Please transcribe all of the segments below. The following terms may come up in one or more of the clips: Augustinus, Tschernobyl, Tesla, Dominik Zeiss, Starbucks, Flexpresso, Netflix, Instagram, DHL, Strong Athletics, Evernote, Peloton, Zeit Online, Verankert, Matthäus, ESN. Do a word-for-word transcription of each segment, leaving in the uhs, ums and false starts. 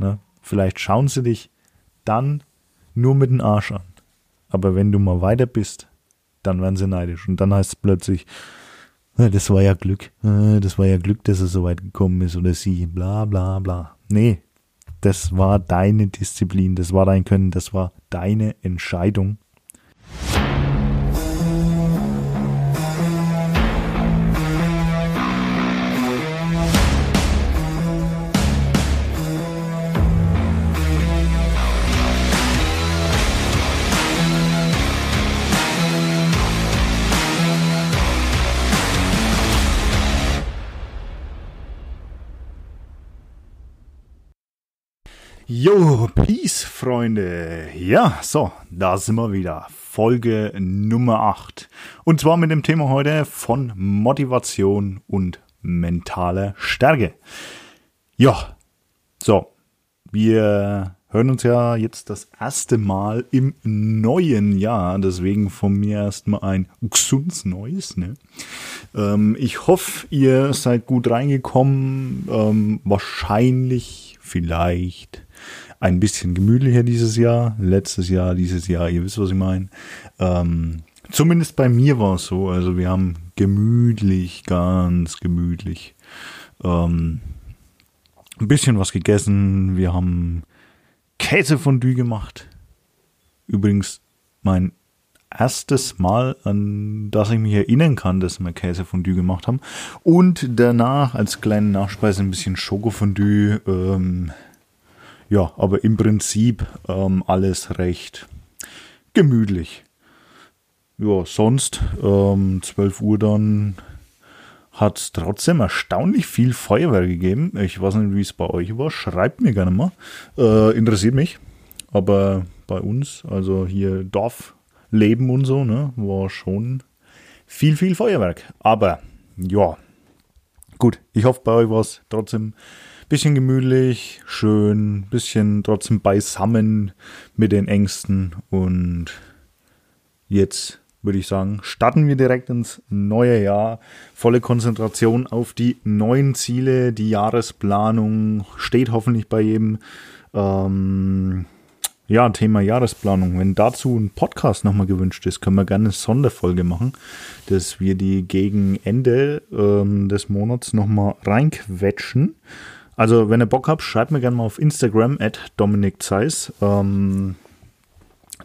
Ne? Vielleicht schauen sie dich dann nur mit dem Arsch an. Aber wenn du mal weiter bist, dann werden sie neidisch. Und dann heißt es plötzlich, das war ja Glück, das war ja Glück, dass er so weit gekommen ist oder sie, bla bla bla. Nee, das war deine Disziplin, das war dein Können, das war deine Entscheidung. Yo, peace, Freunde. Ja, so, da sind wir wieder. Folge Nummer acht. Und zwar mit dem Thema heute von Motivation und mentaler Stärke. Ja, so, wir hören uns ja jetzt das erste Mal im neuen Jahr. Deswegen von mir erstmal ein gesundes Neues. Ne? Ähm, ich hoffe, ihr seid gut reingekommen. Ähm, wahrscheinlich, vielleicht ein bisschen gemütlicher dieses Jahr, letztes Jahr, dieses Jahr, ihr wisst, was ich meine. Ähm, zumindest bei mir war es so, also wir haben gemütlich, ganz gemütlich ähm, ein bisschen was gegessen, wir haben Käsefondue gemacht. Übrigens mein erstes Mal, an das ich mich erinnern kann, dass wir Käsefondue gemacht haben und danach als kleine Nachspeise ein bisschen Schokofondue, ähm, ja, aber im Prinzip ähm, alles recht gemütlich. Ja, sonst, ähm, zwölf Uhr dann, hat es trotzdem erstaunlich viel Feuerwerk gegeben. Ich weiß nicht, wie es bei euch war. Schreibt mir gerne mal. Äh, interessiert mich. Aber bei uns, also hier Dorfleben und so, ne, war schon viel, viel Feuerwerk. Aber, ja, gut. Ich hoffe, bei euch war es trotzdem bisschen gemütlich, schön, bisschen trotzdem beisammen mit den Ängsten. Und jetzt würde ich sagen, starten wir direkt ins neue Jahr. Volle Konzentration auf die neuen Ziele. Die Jahresplanung steht hoffentlich bei jedem. Ähm, ja, Thema Jahresplanung. Wenn dazu ein Podcast nochmal gewünscht ist, können wir gerne eine Sonderfolge machen, dass wir die gegen Ende ähm, des Monats nochmal reinquetschen. Also, wenn ihr Bock habt, schreibt mir gerne mal auf Instagram at Dominik Zeiss. Ähm,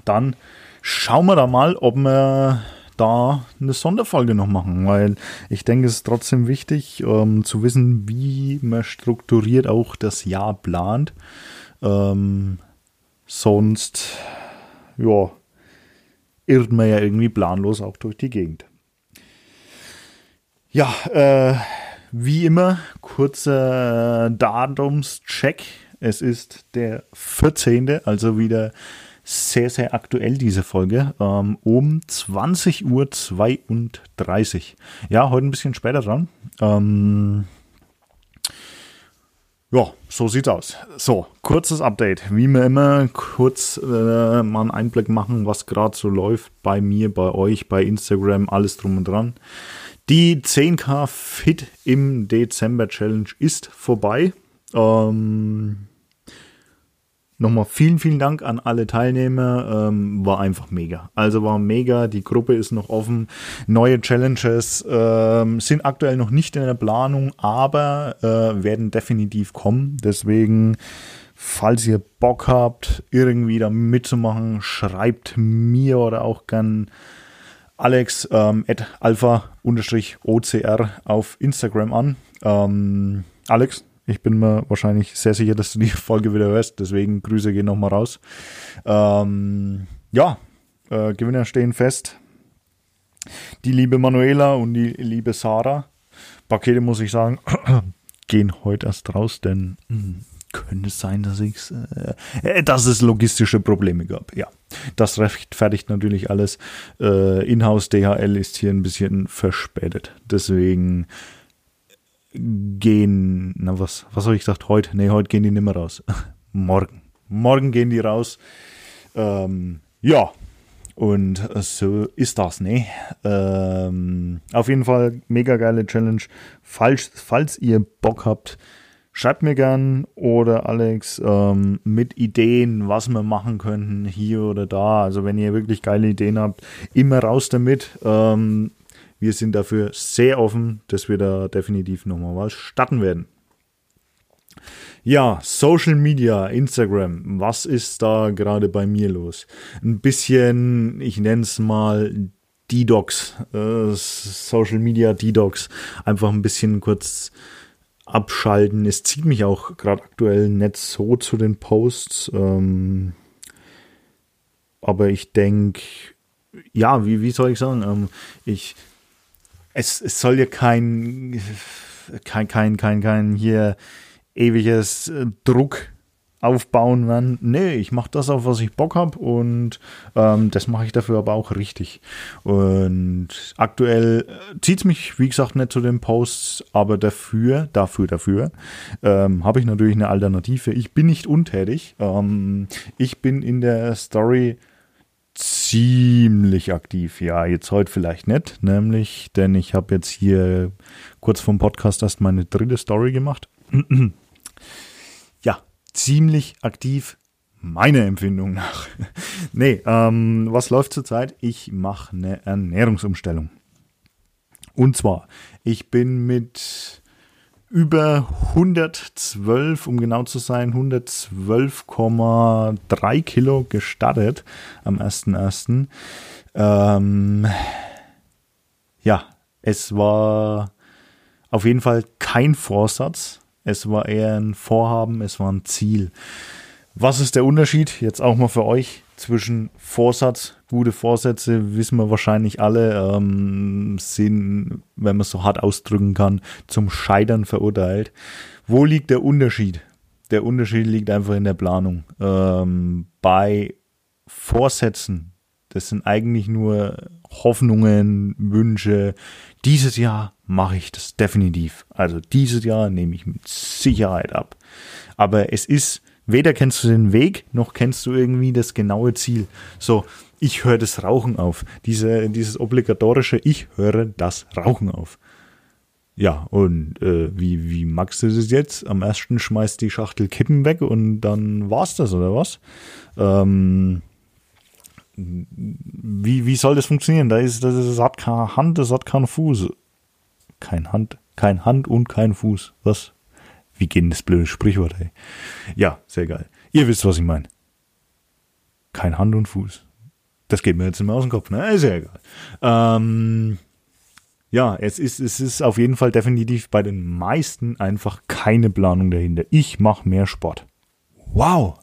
dann schauen wir da mal, ob wir da eine Sonderfolge noch machen. Weil ich denke, es ist trotzdem wichtig, ähm, zu wissen, wie man strukturiert auch das Jahr plant. Ähm, sonst, ja, irrt man ja irgendwie planlos auch durch die Gegend. Ja, äh... wie immer, kurzer Datumscheck. Es ist der vierzehnte, also wieder sehr, sehr aktuell diese Folge, ähm, um zwanzig Uhr zweiunddreißig. Ja, heute ein bisschen später dran. Ähm, ja, so sieht's aus. So, kurzes Update. Wie wir immer, kurz äh, mal einen Einblick machen, was gerade so läuft bei mir, bei euch, bei Instagram, alles drum und dran. Die zehn K Fit im Dezember Challenge ist vorbei. Ähm, nochmal vielen, vielen Dank an alle Teilnehmer. Ähm, war einfach mega. Also war mega. Die Gruppe ist noch offen. Neue Challenges ähm, sind aktuell noch nicht in der Planung, aber äh, werden definitiv kommen. Deswegen, falls ihr Bock habt, irgendwie da mitzumachen, schreibt mir oder auch gern Alex ähm, at alpha-ocr auf Instagram an. Ähm, Alex, ich bin mir wahrscheinlich sehr sicher, dass du die Folge wieder hörst, deswegen Grüße gehen nochmal raus. Ähm, ja, äh, Gewinner stehen fest. Die liebe Manuela und die liebe Sarah. Pakete, muss ich sagen, gehen heute erst raus, denn mh, könnte es sein, dass, ich's, äh, dass es logistische Probleme gab. Ja, das rechtfertigt natürlich alles. Äh, Inhouse D H L ist hier ein bisschen verspätet. Deswegen gehen, na was, was habe ich gesagt? Heute? Nee, heute gehen die nicht mehr raus. Morgen. Morgen gehen die raus. Ähm, ja, und so ist das, ne? Ähm, auf jeden Fall mega geile Challenge. Falls, falls ihr Bock habt, Schreibt mir gern oder Alex ähm, mit Ideen, was wir machen könnten, hier oder da. Also wenn ihr wirklich geile Ideen habt, immer raus damit. Ähm, wir sind dafür sehr offen, dass wir da definitiv nochmal was starten werden. Ja, Social Media, Instagram, was ist da gerade bei mir los? Ein bisschen, ich nenne es mal Detox, äh, Social Media Detox. Einfach ein bisschen kurz abschalten. Es zieht mich auch gerade aktuell nicht so zu den Posts. Ähm, aber ich denke, ja, wie, wie soll ich sagen? Ähm, ich, es, es soll ja kein, kein, kein, kein, kein hier ewiges Druck aufbauen werden. Nee, ich mache das, auf was ich Bock habe, und ähm, das mache ich dafür aber auch richtig. Und aktuell zieht es mich, wie gesagt, nicht zu den Posts, aber dafür, dafür, dafür ähm, habe ich natürlich eine Alternative. Ich bin nicht untätig. Ähm, ich bin in der Story ziemlich aktiv. Ja, jetzt heute vielleicht nicht, nämlich, denn ich habe jetzt hier kurz vorm Podcast erst meine dritte Story gemacht. Ja, ziemlich aktiv, meiner Empfindung nach. Nee, ähm, was läuft zurzeit? Ich mache eine Ernährungsumstellung. Und zwar, ich bin mit über hundertzwölf, um genau zu sein, hundertzwölf Komma drei Kilo gestartet am ersten ersten Ähm, ja, es war auf jeden Fall kein Vorsatz. Es war eher ein Vorhaben, es war ein Ziel. Was ist der Unterschied, jetzt auch mal für euch, zwischen Vorsatz, gute Vorsätze, wissen wir wahrscheinlich alle, ähm, sind, wenn man es so hart ausdrücken kann, zum Scheitern verurteilt. Wo liegt der Unterschied? Der Unterschied liegt einfach in der Planung. Ähm, bei Vorsätzen, das sind eigentlich nur Hoffnungen, Wünsche. Dieses Jahr mache ich das definitiv. Also dieses Jahr nehme ich mit Sicherheit ab. Aber es ist, weder kennst du den Weg, noch kennst du irgendwie das genaue Ziel. So, ich höre das Rauchen auf. Diese, dieses obligatorische, ich höre das Rauchen auf. Ja, und äh, wie, wie magst du das jetzt? Am ersten schmeißt die Schachtel Kippen weg und dann war's das, oder was? Ähm... Wie, wie soll das funktionieren? Da ist, das, das hat keine Hand, das hat keinen Fuß. Kein Hand, kein Hand und kein Fuß. Was? Wie geht denn das blöde Sprichwort, ey? Ja, sehr geil. Ihr wisst, was ich meine. Kein Hand und Fuß. Das geht mir jetzt nicht mehr aus dem Kopf, ne? Ist ja egal. Ähm, ja, es ist, es ist auf jeden Fall definitiv bei den meisten einfach keine Planung dahinter. Ich mache mehr Sport. Wow!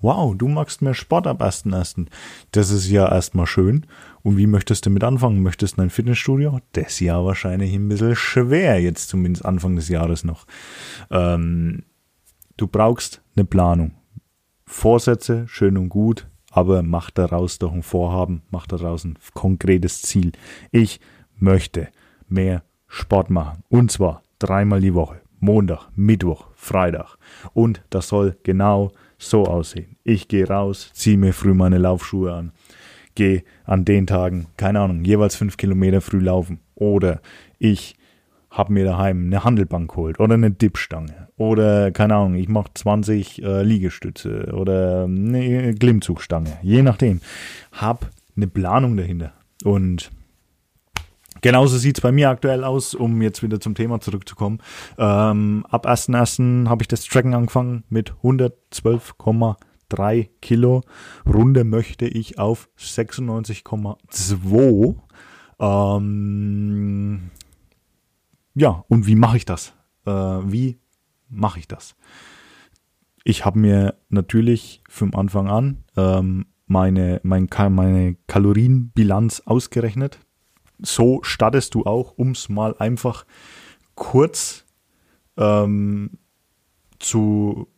Wow, du magst mehr Sport ab ersten ersten Das ist ja erstmal schön. Und wie möchtest du mit anfangen? Möchtest du ein Fitnessstudio? Das Jahr wahrscheinlich ein bisschen schwer, jetzt zumindest Anfang des Jahres noch. Ähm, du brauchst eine Planung. Vorsätze, schön und gut, aber mach daraus doch ein Vorhaben, mach daraus ein konkretes Ziel. Ich möchte mehr Sport machen. Und zwar dreimal die Woche. Montag, Mittwoch, Freitag. Und das soll genau so aussehen. Ich gehe raus, ziehe mir früh meine Laufschuhe an, gehe an den Tagen, keine Ahnung, jeweils fünf Kilometer früh laufen. Oder ich habe mir daheim eine Hantelbank geholt oder eine Dipstange. Oder, keine Ahnung, ich mache zwanzig äh, Liegestütze oder eine Klimmzugstange. Je nachdem. Hab eine Planung dahinter. Und genauso sieht es bei mir aktuell aus, um jetzt wieder zum Thema zurückzukommen. Ähm, ab ersten ersten habe ich das Tracken angefangen mit hundertzwölf Komma drei Kilo. Runde möchte ich auf sechsundneunzig Komma zwei. Ähm, ja, und wie mache ich das? Äh, wie mache ich das? Ich habe mir natürlich vom Anfang an ähm, meine, mein, meine Kalorienbilanz ausgerechnet. So startest du auch, um es mal einfach kurz ähm, zu,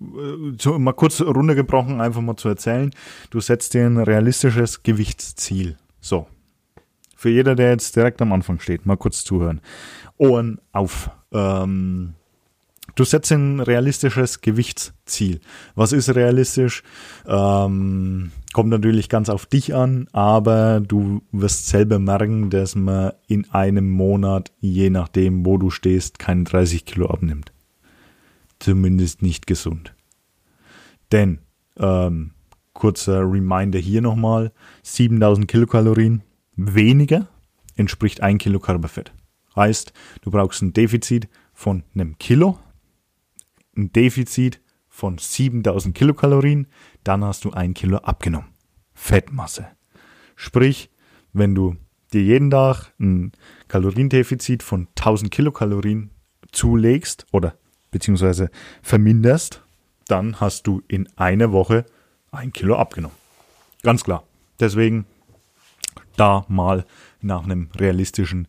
zu, mal kurz runtergebrochen, einfach mal zu erzählen. Du setzt dir ein realistisches Gewichtsziel. So. Für jeder, der jetzt direkt am Anfang steht, mal kurz zuhören. Ohren auf. Ähm, du setzt dir ein realistisches Gewichtsziel. Was ist realistisch? Ähm... Kommt natürlich ganz auf dich an, aber du wirst selber merken, dass man in einem Monat, je nachdem, wo du stehst, keinen dreißig Kilo abnimmt. zumindest nicht gesund. Denn, ähm, kurzer Reminder hier nochmal, siebentausend Kilokalorien weniger entspricht ein Kilo Körperfett. Heißt, du brauchst ein Defizit von einem Kilo, ein Defizit von siebentausend Kilokalorien, dann hast du ein Kilo abgenommen. Fettmasse. Sprich, wenn du dir jeden Tag ein Kaloriendefizit von tausend Kilokalorien zulegst oder beziehungsweise verminderst, dann hast du in einer Woche ein Kilo abgenommen. Ganz klar. Deswegen da mal nach einem realistischen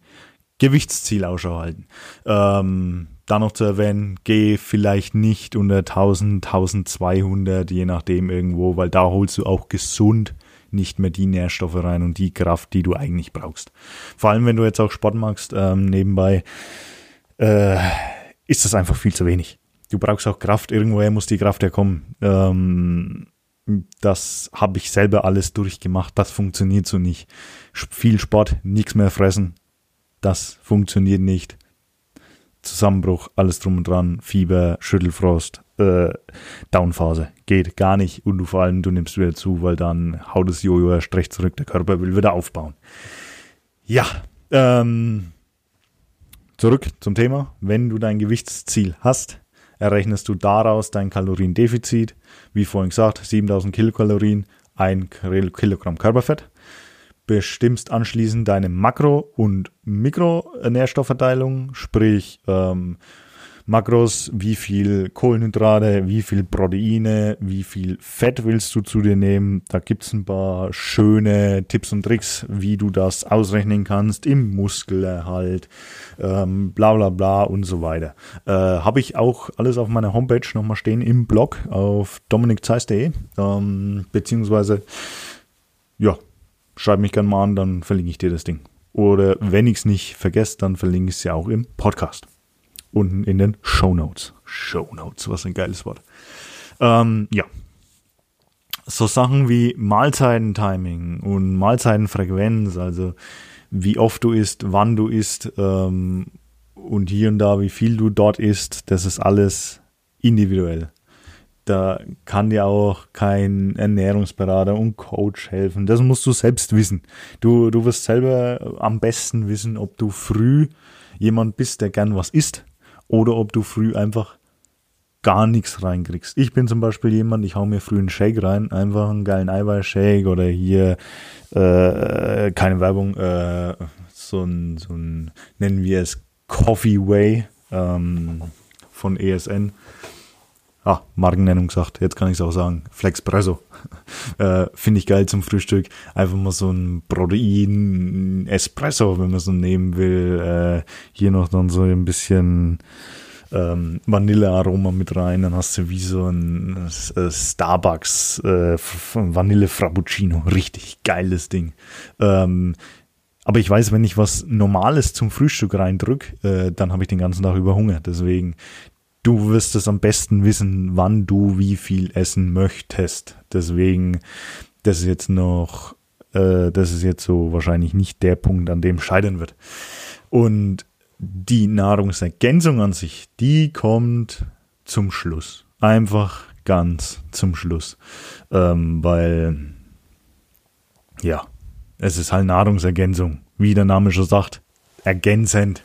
Gewichtsziel Ausschau halten. Ähm, da noch zu erwähnen, geh vielleicht nicht unter tausend, tausendzweihundert, je nachdem irgendwo, weil da holst du auch gesund nicht mehr die Nährstoffe rein und die Kraft, die du eigentlich brauchst. Vor allem, wenn du jetzt auch Sport machst, ähm, nebenbei, äh, ist das einfach viel zu wenig. Du brauchst auch Kraft, irgendwoher muss die Kraft herkommen. Ähm, das habe ich selber alles durchgemacht, das funktioniert so nicht. Viel Sport, nichts mehr fressen. Das funktioniert nicht. Zusammenbruch, alles drum und dran, Fieber, Schüttelfrost, äh, Downphase. Geht gar nicht. Und du vor allem, du nimmst wieder zu, weil dann haut das Jojo erst recht zurück. Der Körper will wieder aufbauen. Ja, ähm, zurück zum Thema. Wenn du dein Gewichtsziel hast, errechnest du daraus dein Kaloriendefizit. Wie vorhin gesagt, siebentausend Kilokalorien, ein Kilogramm Körperfett. Bestimmst anschließend deine Makro- und Mikronährstoffverteilung, sprich ähm, Makros, wie viel Kohlenhydrate, wie viel Proteine, wie viel Fett willst du zu dir nehmen. Da gibt es ein paar schöne Tipps und Tricks, wie du das ausrechnen kannst im Muskelerhalt, ähm, bla bla bla und so weiter. Äh, Habe ich auch alles auf meiner Homepage nochmal stehen im Blog auf dominik zeiss punkt de, ähm, beziehungsweise ja, schreib mich gerne mal an, dann verlinke ich dir das Ding. Oder wenn ich es nicht vergesse, dann verlinke ich es ja auch im Podcast. Unten in den Shownotes. Shownotes, was ein geiles Wort. Ähm, ja. So Sachen wie Mahlzeitentiming und Mahlzeitenfrequenz, also wie oft du isst, wann du isst ähm, und hier und da, wie viel du dort isst, das ist alles individuell. Da kann dir auch kein Ernährungsberater und Coach helfen. Das musst du selbst wissen. Du, du wirst selber am besten wissen, ob du früh jemand bist, der gern was isst oder ob du früh einfach gar nichts reinkriegst. Ich bin zum Beispiel jemand, ich hau mir früh einen Shake rein, einfach einen geilen Eiweißshake oder hier, äh, keine Werbung, äh, so ein, so ein, nennen wir es Coffee Whey ähm, von E S N. Ah, Markennennung gesagt, jetzt kann ich es auch sagen, Flexpresso, äh, finde ich geil zum Frühstück, einfach mal so ein Protein-Espresso, wenn man so nehmen will, äh, hier noch dann so ein bisschen ähm, Vanillearoma mit rein, dann hast du wie so ein äh, Starbucks äh, Vanille-Frappuccino, richtig geiles Ding, ähm, aber ich weiß, wenn ich was Normales zum Frühstück reindrück, äh, dann habe ich den ganzen Tag über Hunger, deswegen du wirst es am besten wissen, wann du wie viel essen möchtest. Deswegen, das ist jetzt noch, äh, das ist jetzt so wahrscheinlich nicht der Punkt, an dem scheitern wird. Und die Nahrungsergänzung an sich, die kommt zum Schluss. Einfach ganz zum Schluss. Ähm, weil, ja, es ist halt Nahrungsergänzung. Wie der Name schon sagt, ergänzend.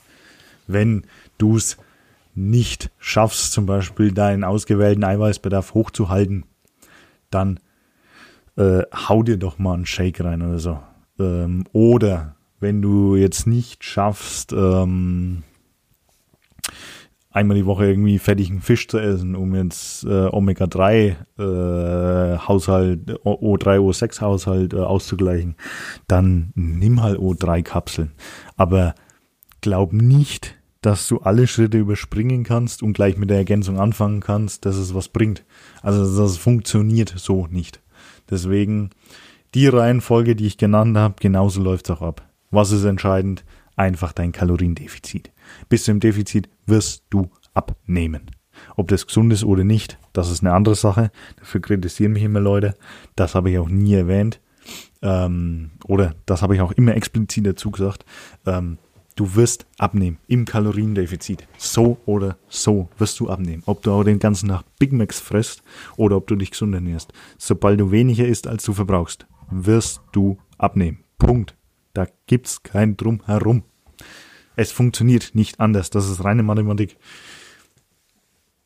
Wenn du es nicht schaffst, zum Beispiel deinen ausgewählten Eiweißbedarf hochzuhalten, dann äh, hau dir doch mal einen Shake rein oder so. Ähm, oder wenn du jetzt nicht schaffst, ähm, einmal die Woche irgendwie fertigen Fisch zu essen, um jetzt äh, Omega drei Haushalt, äh, O drei, O sechs Haushalt äh, auszugleichen, dann nimm halt O drei Kapseln. Aber glaub nicht, dass du alle Schritte überspringen kannst und gleich mit der Ergänzung anfangen kannst, dass es was bringt. Also das funktioniert so nicht. Deswegen die Reihenfolge, die ich genannt habe, genauso läuft es auch ab. Was ist entscheidend? Einfach dein Kaloriendefizit. Bis zum Defizit wirst du abnehmen. Ob das gesund ist oder nicht, das ist eine andere Sache. Dafür kritisieren mich immer Leute. Das habe ich auch nie erwähnt. Ähm, oder das habe ich auch immer explizit dazu gesagt. Ähm, Du wirst abnehmen im Kaloriendefizit. So oder so wirst du abnehmen. Ob du auch den ganzen Tag Big Macs frisst oder ob du dich gesund ernährst. Sobald du weniger isst, als du verbrauchst, wirst du abnehmen. Punkt. Da gibt's kein Drumherum. Es funktioniert nicht anders. Das ist reine Mathematik.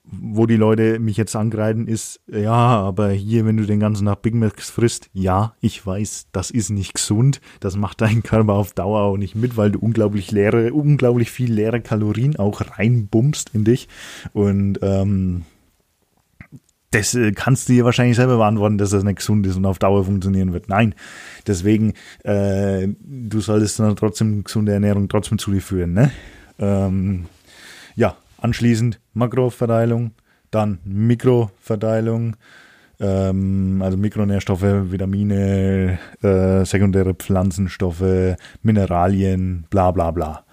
Wo die Leute mich jetzt angreifen, ist, ja, aber hier, wenn du den ganzen Tag Big Macs frisst, ja, ich weiß, das ist nicht gesund, das macht deinen Körper auf Dauer auch nicht mit, weil du unglaublich leere, unglaublich viel leere Kalorien auch reinbummst in dich und ähm, das kannst du dir wahrscheinlich selber beantworten, dass das nicht gesund ist und auf Dauer funktionieren wird. Nein, deswegen, äh, du solltest dann trotzdem gesunde Ernährung trotzdem zu dir führen, ne? Ähm, ja, anschließend Makroverteilung, dann Mikroverteilung, ähm, also Mikronährstoffe, Vitamine, äh, sekundäre Pflanzenstoffe, Mineralien, bla bla bla.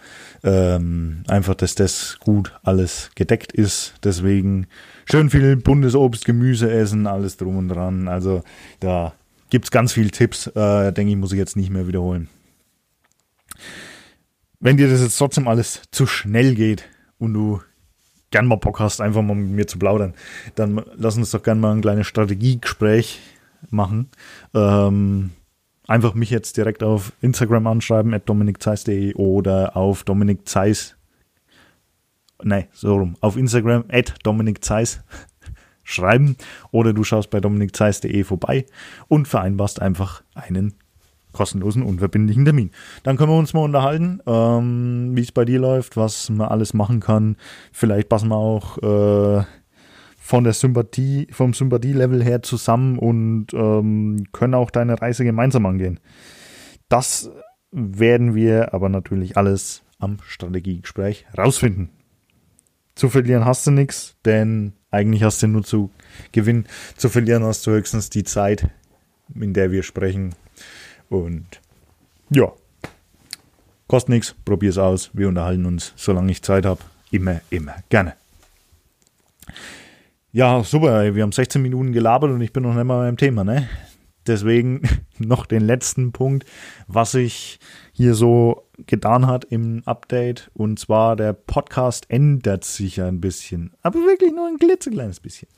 Ähm, einfach, dass das gut alles gedeckt ist. Deswegen schön viel buntes Obst, Gemüse essen, alles drum und dran. Also da gibt es ganz viele Tipps, äh, denke ich, muss ich jetzt nicht mehr wiederholen. Wenn dir das jetzt trotzdem alles zu schnell geht, und du gern mal Bock hast, einfach mal mit mir zu plaudern, dann lass uns doch gern mal ein kleines Strategiegespräch machen. Ähm, einfach mich jetzt direkt auf Instagram anschreiben, at dominik zeiss punkt de oder auf dominik zeiss, nein, so rum, auf Instagram, at dominik zeiss schreiben oder du schaust bei dominik zeiss punkt de vorbei und vereinbarst einfach einen kostenlosen, unverbindlichen Termin. Dann können wir uns mal unterhalten, ähm, wie es bei dir läuft, was man alles machen kann. Vielleicht passen wir auch äh, von der Sympathie, vom Sympathielevel her zusammen und ähm, können auch deine Reise gemeinsam angehen. Das werden wir aber natürlich alles am Strategiegespräch rausfinden. Zu verlieren hast du nichts, denn eigentlich hast du nur zu gewinnen. Zu verlieren hast du höchstens die Zeit, in der wir sprechen. Und ja, kostet nichts, probier's aus, wir unterhalten uns, solange ich Zeit habe, immer, immer gerne. Ja, super, wir haben sechzehn Minuten gelabert und ich bin noch nicht mal beim Thema, ne? Deswegen noch den letzten Punkt, was sich hier so getan hat im Update, und zwar der Podcast ändert sich ein bisschen, aber wirklich nur ein klitzekleines bisschen.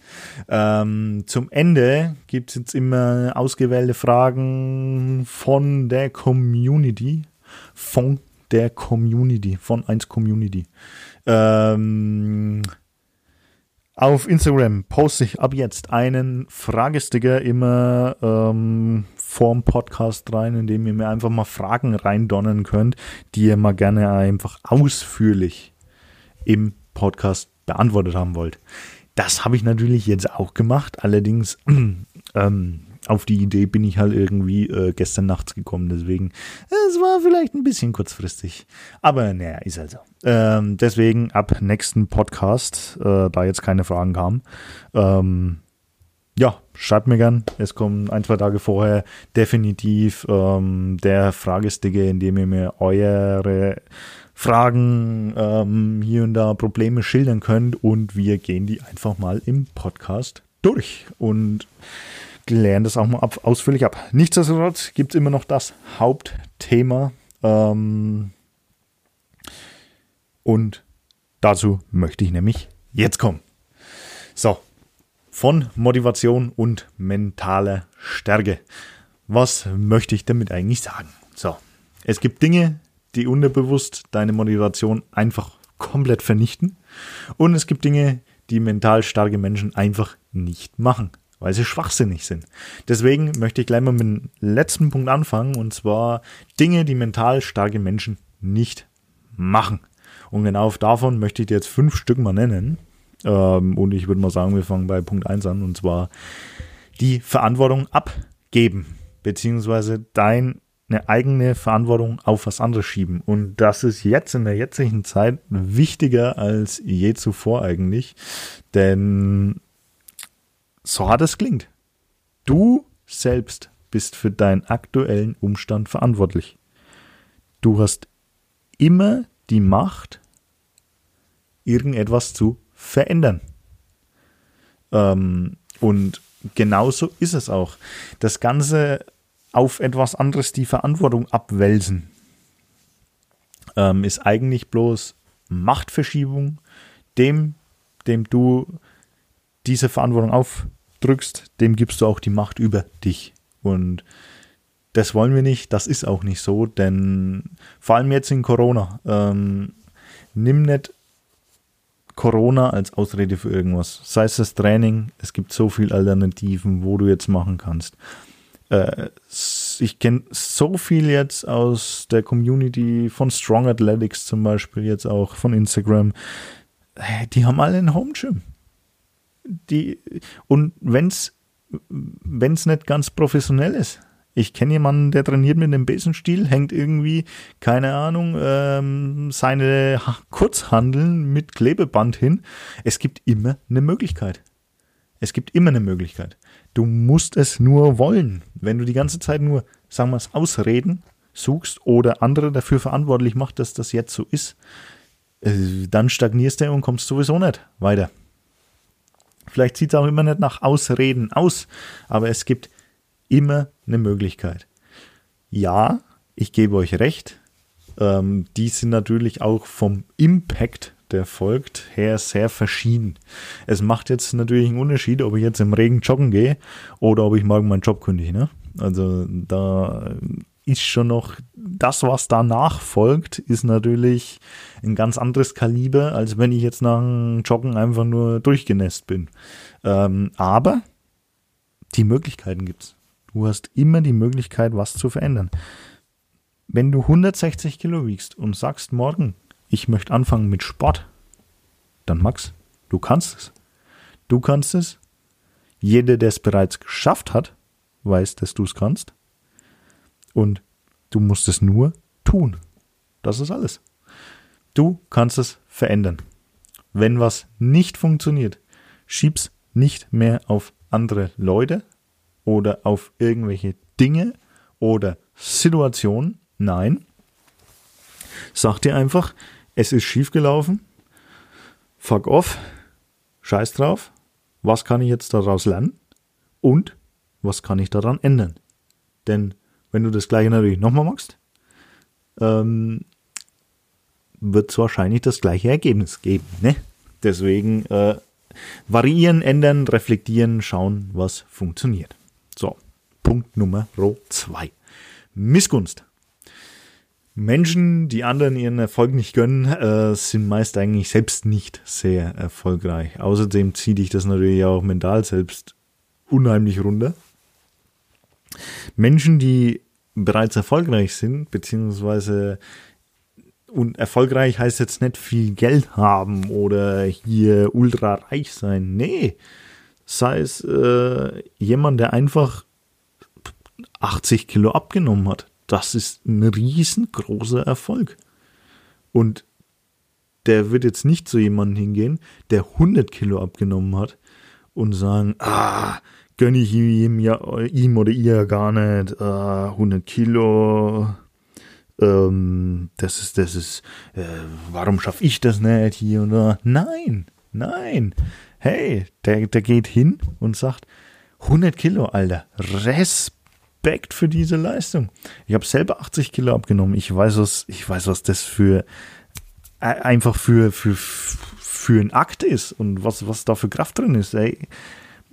Ähm, zum Ende gibt es jetzt immer ausgewählte Fragen von der Community, von der Community, von eins Community. Ähm... Auf Instagram poste ich ab jetzt einen Fragesticker immer ähm, vorm Podcast rein, in dem ihr mir einfach mal Fragen reindonnern könnt, die ihr mal gerne einfach ausführlich im Podcast beantwortet haben wollt. Das habe ich natürlich jetzt auch gemacht, allerdings ähm, auf die Idee bin ich halt irgendwie äh, gestern nachts gekommen, deswegen es war vielleicht ein bisschen kurzfristig, aber naja, ist halt so. Ähm, deswegen ab nächsten Podcast, äh, da jetzt keine Fragen kamen, ähm, ja, schreibt mir gern, es kommen ein, zwei Tage vorher definitiv ähm, der Fragesticker, in dem ihr mir eure Fragen ähm, hier und da, Probleme schildern könnt, und wir gehen die einfach mal im Podcast durch und lernen das auch mal ab, ausführlich ab. Nichtsdestotrotz gibt es immer noch das Hauptthema, ähm, und dazu möchte ich nämlich jetzt kommen. So, von Motivation und mentaler Stärke. Was möchte ich damit eigentlich sagen? So, es gibt Dinge, die unterbewusst deine Motivation einfach komplett vernichten, und es gibt Dinge, die mental starke Menschen einfach nicht machen, weil sie schwachsinnig sind. Deswegen möchte ich gleich mal mit dem letzten Punkt anfangen, und zwar Dinge, die mental starke Menschen nicht machen. Und genau davon möchte ich dir jetzt fünf Stück mal nennen. Und ich würde mal sagen, wir fangen bei Punkt eins an, und zwar die Verantwortung abgeben, beziehungsweise deine eigene Verantwortung auf was anderes schieben. Und das ist jetzt in der jetzigen Zeit wichtiger als je zuvor eigentlich, denn so hart es klingt, du selbst bist für deinen aktuellen Umstand verantwortlich. Du hast immer die Macht, irgendetwas zu verändern. Ähm, und genauso ist es auch. Das Ganze auf etwas anderes die Verantwortung abwälzen. ähm, ist eigentlich bloß Machtverschiebung dem, dem du diese Verantwortung aufdrückst, dem gibst du auch die Macht über dich. Und das wollen wir nicht, das ist auch nicht so, denn vor allem jetzt in Corona, ähm, nimm nicht Corona als Ausrede für irgendwas, sei es das Training, es gibt so viele Alternativen, wo du jetzt machen kannst. Äh, ich kenne so viel jetzt aus der Community von Strong Athletics zum Beispiel, jetzt auch von Instagram, die haben alle ein Home Gym. Die, und wenn es nicht ganz professionell ist, ich kenne jemanden, der trainiert mit einem Besenstiel, hängt irgendwie, keine Ahnung, ähm, seine Kurzhanteln mit Klebeband hin. Es gibt immer eine Möglichkeit. Es gibt immer eine Möglichkeit. Du musst es nur wollen. Wenn du die ganze Zeit nur, sagen wir es, Ausreden suchst oder andere dafür verantwortlich macht, dass das jetzt so ist, äh, dann stagnierst du und kommst sowieso nicht weiter. Vielleicht sieht es auch immer nicht nach Ausreden aus, aber es gibt immer eine Möglichkeit. Ja, ich gebe euch recht. Ähm, die sind natürlich auch vom Impact, der folgt, her sehr verschieden. Es macht jetzt natürlich einen Unterschied, ob ich jetzt im Regen joggen gehe oder ob ich morgen meinen Job kündige. Ne? Also da ist schon noch, das, was danach folgt, ist natürlich ein ganz anderes Kaliber, als wenn ich jetzt nach dem Joggen einfach nur durchgenässt bin. Ähm, aber die Möglichkeiten gibt es. Du hast immer die Möglichkeit, was zu verändern. Wenn du hundertsechzig Kilo wiegst und sagst morgen, ich möchte anfangen mit Sport, dann Max, du kannst es. Du kannst es. Jeder, der es bereits geschafft hat, weiß, dass du es kannst. Und du musst es nur tun. Das ist alles. Du kannst es verändern. Wenn was nicht funktioniert, schieb's nicht mehr auf andere Leute oder auf irgendwelche Dinge oder Situationen. Nein. Sag dir einfach, es ist schief gelaufen. Fuck off. Scheiß drauf. Was kann ich jetzt daraus lernen? Und was kann ich daran ändern? Denn wenn du das Gleiche natürlich nochmal machst, ähm, wird es wahrscheinlich das gleiche Ergebnis geben. Ne? Deswegen äh, variieren, ändern, reflektieren, schauen, was funktioniert. So, Punkt Nummer zwei. Missgunst. Menschen, die anderen ihren Erfolg nicht gönnen, äh, sind meist eigentlich selbst nicht sehr erfolgreich. Außerdem zieht dich das natürlich auch mental selbst unheimlich runter. Menschen, die bereits erfolgreich sind, beziehungsweise und erfolgreich heißt jetzt nicht viel Geld haben oder hier ultra reich sein. Nee, sei es äh, jemand, der einfach achtzig Kilo abgenommen hat. Das ist ein riesengroßer Erfolg. Und der wird jetzt nicht zu jemandem hingehen, der hundert Kilo abgenommen hat und sagen, ah, gönne ich ihm, ja, ihm oder ihr gar nicht, ah, hundert Kilo, ähm, das ist, das ist, äh, warum schaffe ich das nicht hier und da? Nein, nein. Hey, der, der geht hin und sagt, hundert Kilo, Alter, Respekt. Respekt für diese Leistung. Ich habe selber achtzig Kilo abgenommen. Ich weiß, was, ich weiß, was das für äh, einfach für, für, für ein Akt ist und was, was da für Kraft drin ist. Ey,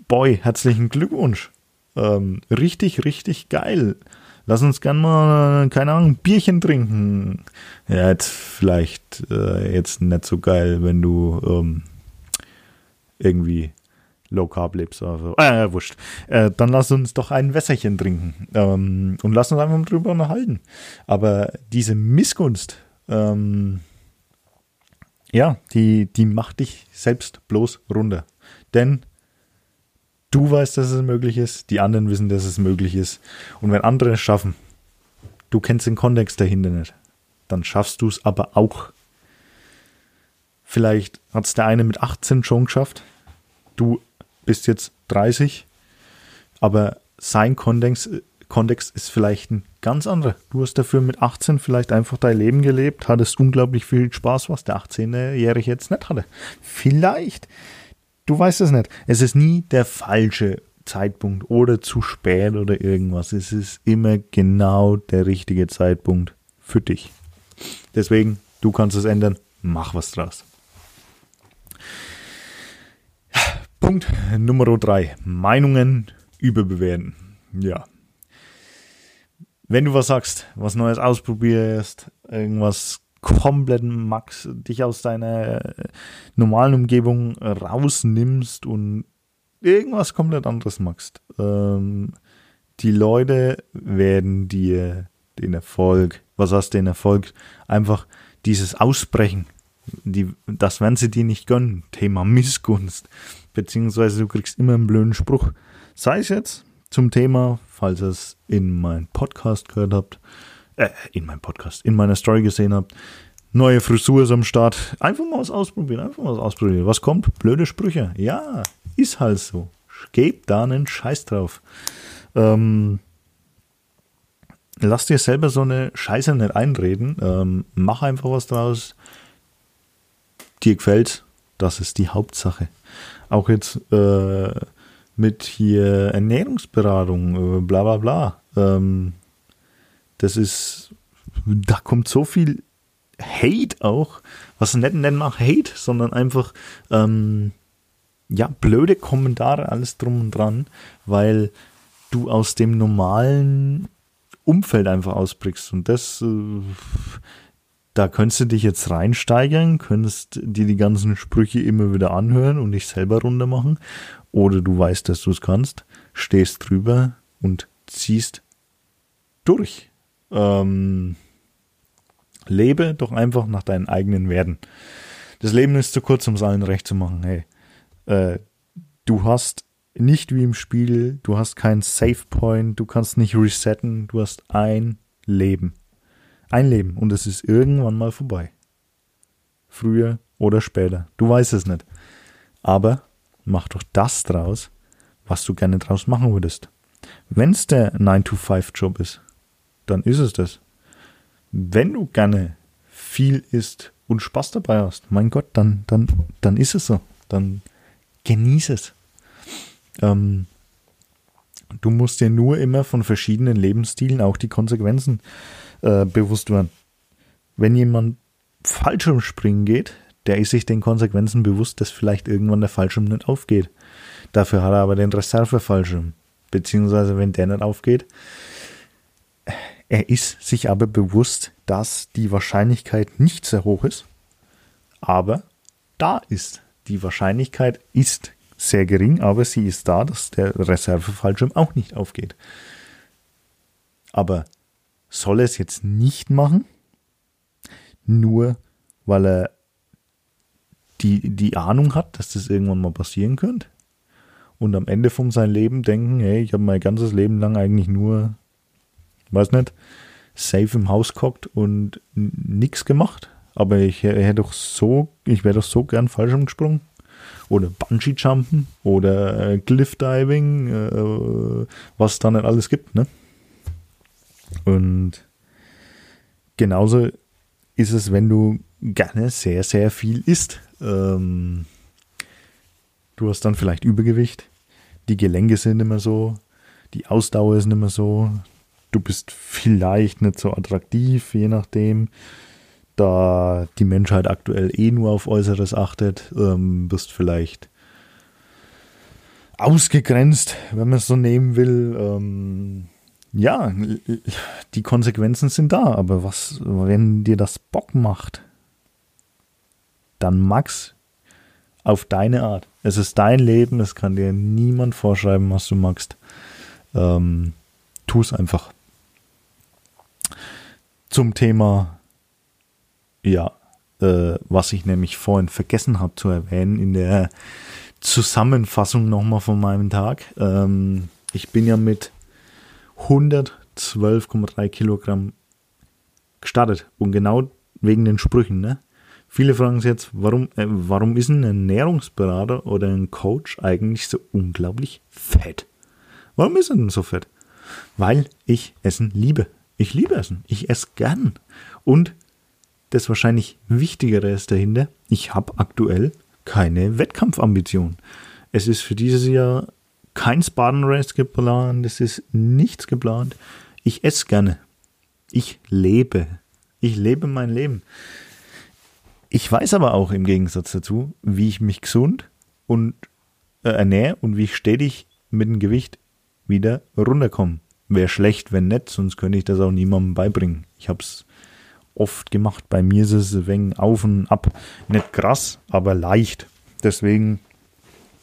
boy, herzlichen Glückwunsch. Ähm, richtig, richtig geil. Lass uns gerne mal, keine Ahnung, ein Bierchen trinken. Ja, jetzt vielleicht äh, jetzt nicht so geil, wenn du ähm, irgendwie Low Carb lebst, also, äh, wurscht. Äh, dann lass uns doch ein Wässerchen trinken ähm, und lass uns einfach drüber unterhalten. Aber diese Missgunst, ähm, ja, die, die macht dich selbst bloß runter. Denn du weißt, dass es möglich ist, die anderen wissen, dass es möglich ist. Und wenn andere es schaffen, du kennst den Kontext dahinter nicht, dann schaffst du es aber auch. Vielleicht hat es der eine mit achtzehn schon geschafft, du bist jetzt dreißig, aber sein Kontext, Kontext ist vielleicht ein ganz anderer. Du hast dafür mit achtzehn vielleicht einfach dein Leben gelebt, hattest unglaublich viel Spaß, was der achtzehnjährige jetzt nicht hatte. Vielleicht. Du weißt es nicht. Es ist nie der falsche Zeitpunkt oder zu spät oder irgendwas. Es ist immer genau der richtige Zeitpunkt für dich. Deswegen, du kannst es ändern, mach was draus. Punkt Nummer drei. Meinungen überbewerten. Ja. Wenn du was sagst, was Neues ausprobierst, irgendwas komplett Max, dich aus deiner normalen Umgebung rausnimmst und irgendwas komplett anderes machst, ähm, die Leute werden dir den Erfolg, was heißt den Erfolg, einfach dieses Aussprechen, die, das werden sie dir nicht gönnen, Thema Missgunst, beziehungsweise du kriegst immer einen blöden Spruch, sei es jetzt zum Thema, falls ihr es in meinem Podcast gehört habt, äh, in meinem Podcast, in meiner Story gesehen habt, neue Frisur ist am Start, einfach mal was ausprobieren, einfach mal was ausprobieren, was kommt? Blöde Sprüche, ja, ist halt so, gebt da einen Scheiß drauf, ähm, lass dir selber so eine Scheiße nicht einreden. Ähm, mach einfach was draus. Dir gefällt, das ist die Hauptsache. Auch jetzt äh, mit hier Ernährungsberatung, äh, bla bla bla. Ähm, das ist, da kommt so viel Hate auch, was nicht nennen nach Hate, sondern einfach ähm, ja, blöde Kommentare, alles drum und dran, weil du aus dem normalen Umfeld einfach ausbrichst und das, äh, da könntest du dich jetzt reinsteigern, könntest dir die ganzen Sprüche immer wieder anhören und dich selber runter machen, oder du weißt, dass du es kannst, stehst drüber und ziehst durch. Ähm, lebe doch einfach nach deinen eigenen Werten. Das Leben ist zu kurz, um es allen recht zu machen. Hey, äh, du hast nicht wie im Spiel, du hast keinen Save Point, du kannst nicht resetten, du hast ein Leben. Ein Leben und es ist irgendwann mal vorbei. Früher oder später, du weißt es nicht. Aber mach doch das draus, was du gerne draus machen würdest. Wenn es der nine to five Job ist, dann ist es das. Wenn du gerne viel isst und Spaß dabei hast, mein Gott, dann, dann, dann ist es so. Dann genieße es. Ähm, du musst dir nur immer von verschiedenen Lebensstilen auch die Konsequenzen äh, bewusst werden. Wenn jemand Fallschirmspringen geht, der ist sich den Konsequenzen bewusst, dass vielleicht irgendwann der Fallschirm nicht aufgeht. Dafür hat er aber den Reservefallschirm. Beziehungsweise wenn der nicht aufgeht, er ist sich aber bewusst, dass die Wahrscheinlichkeit nicht sehr hoch ist, aber da ist. Die Wahrscheinlichkeit ist sehr gering, aber sie ist da, dass der Reservefallschirm auch nicht aufgeht. Aber soll er es jetzt nicht machen? Nur weil er die, die Ahnung hat, dass das irgendwann mal passieren könnte? Und am Ende von seinem Leben denken, hey, ich habe mein ganzes Leben lang eigentlich nur, weiß nicht, safe im Haus gehockt und nichts gemacht. Aber ich hätte doch so, ich wäre doch so gern Fallschirm gesprungen. Oder Bungee-Jumpen oder äh, Cliff-Diving, äh, was es da nicht alles gibt, ne? Und genauso ist es, wenn du gerne sehr, sehr viel isst. Ähm, du hast dann vielleicht Übergewicht, die Gelenke sind nicht mehr so, die Ausdauer ist nicht mehr so, du bist vielleicht nicht so attraktiv, je nachdem. Da die Menschheit aktuell eh nur auf Äußeres achtet, ähm, bist vielleicht ausgegrenzt, wenn man es so nehmen will. Ähm, ja, die Konsequenzen sind da, aber was, wenn dir das Bock macht, dann mag's auf deine Art. Es ist dein Leben, es kann dir niemand vorschreiben, was du magst. Ähm, tu es einfach. Zum Thema. Ja, äh, was ich nämlich vorhin vergessen habe zu erwähnen in der Zusammenfassung nochmal von meinem Tag. Ähm, ich bin ja mit hundertzwölf Komma drei Kilogramm gestartet und genau wegen den Sprüchen. Ne? Viele fragen sich jetzt, warum, äh, warum ist ein Ernährungsberater oder ein Coach eigentlich so unglaublich fett? Warum ist er denn so fett? Weil ich Essen liebe. Ich liebe Essen. Ich esse gern. Und das wahrscheinlich Wichtigere ist dahinter, ich habe aktuell keine Wettkampfambition. Es ist für dieses Jahr kein Spartan-Race geplant, es ist nichts geplant. Ich esse gerne. Ich lebe. Ich lebe mein Leben. Ich weiß aber auch im Gegensatz dazu, wie ich mich gesund und äh, ernähre und wie ich stetig mit dem Gewicht wieder runterkomme. Wäre schlecht, wenn nicht, sonst könnte ich das auch niemandem beibringen. Ich habe es oft gemacht. Bei mir ist es ein wenig auf und ab. Nicht krass, aber leicht. Deswegen,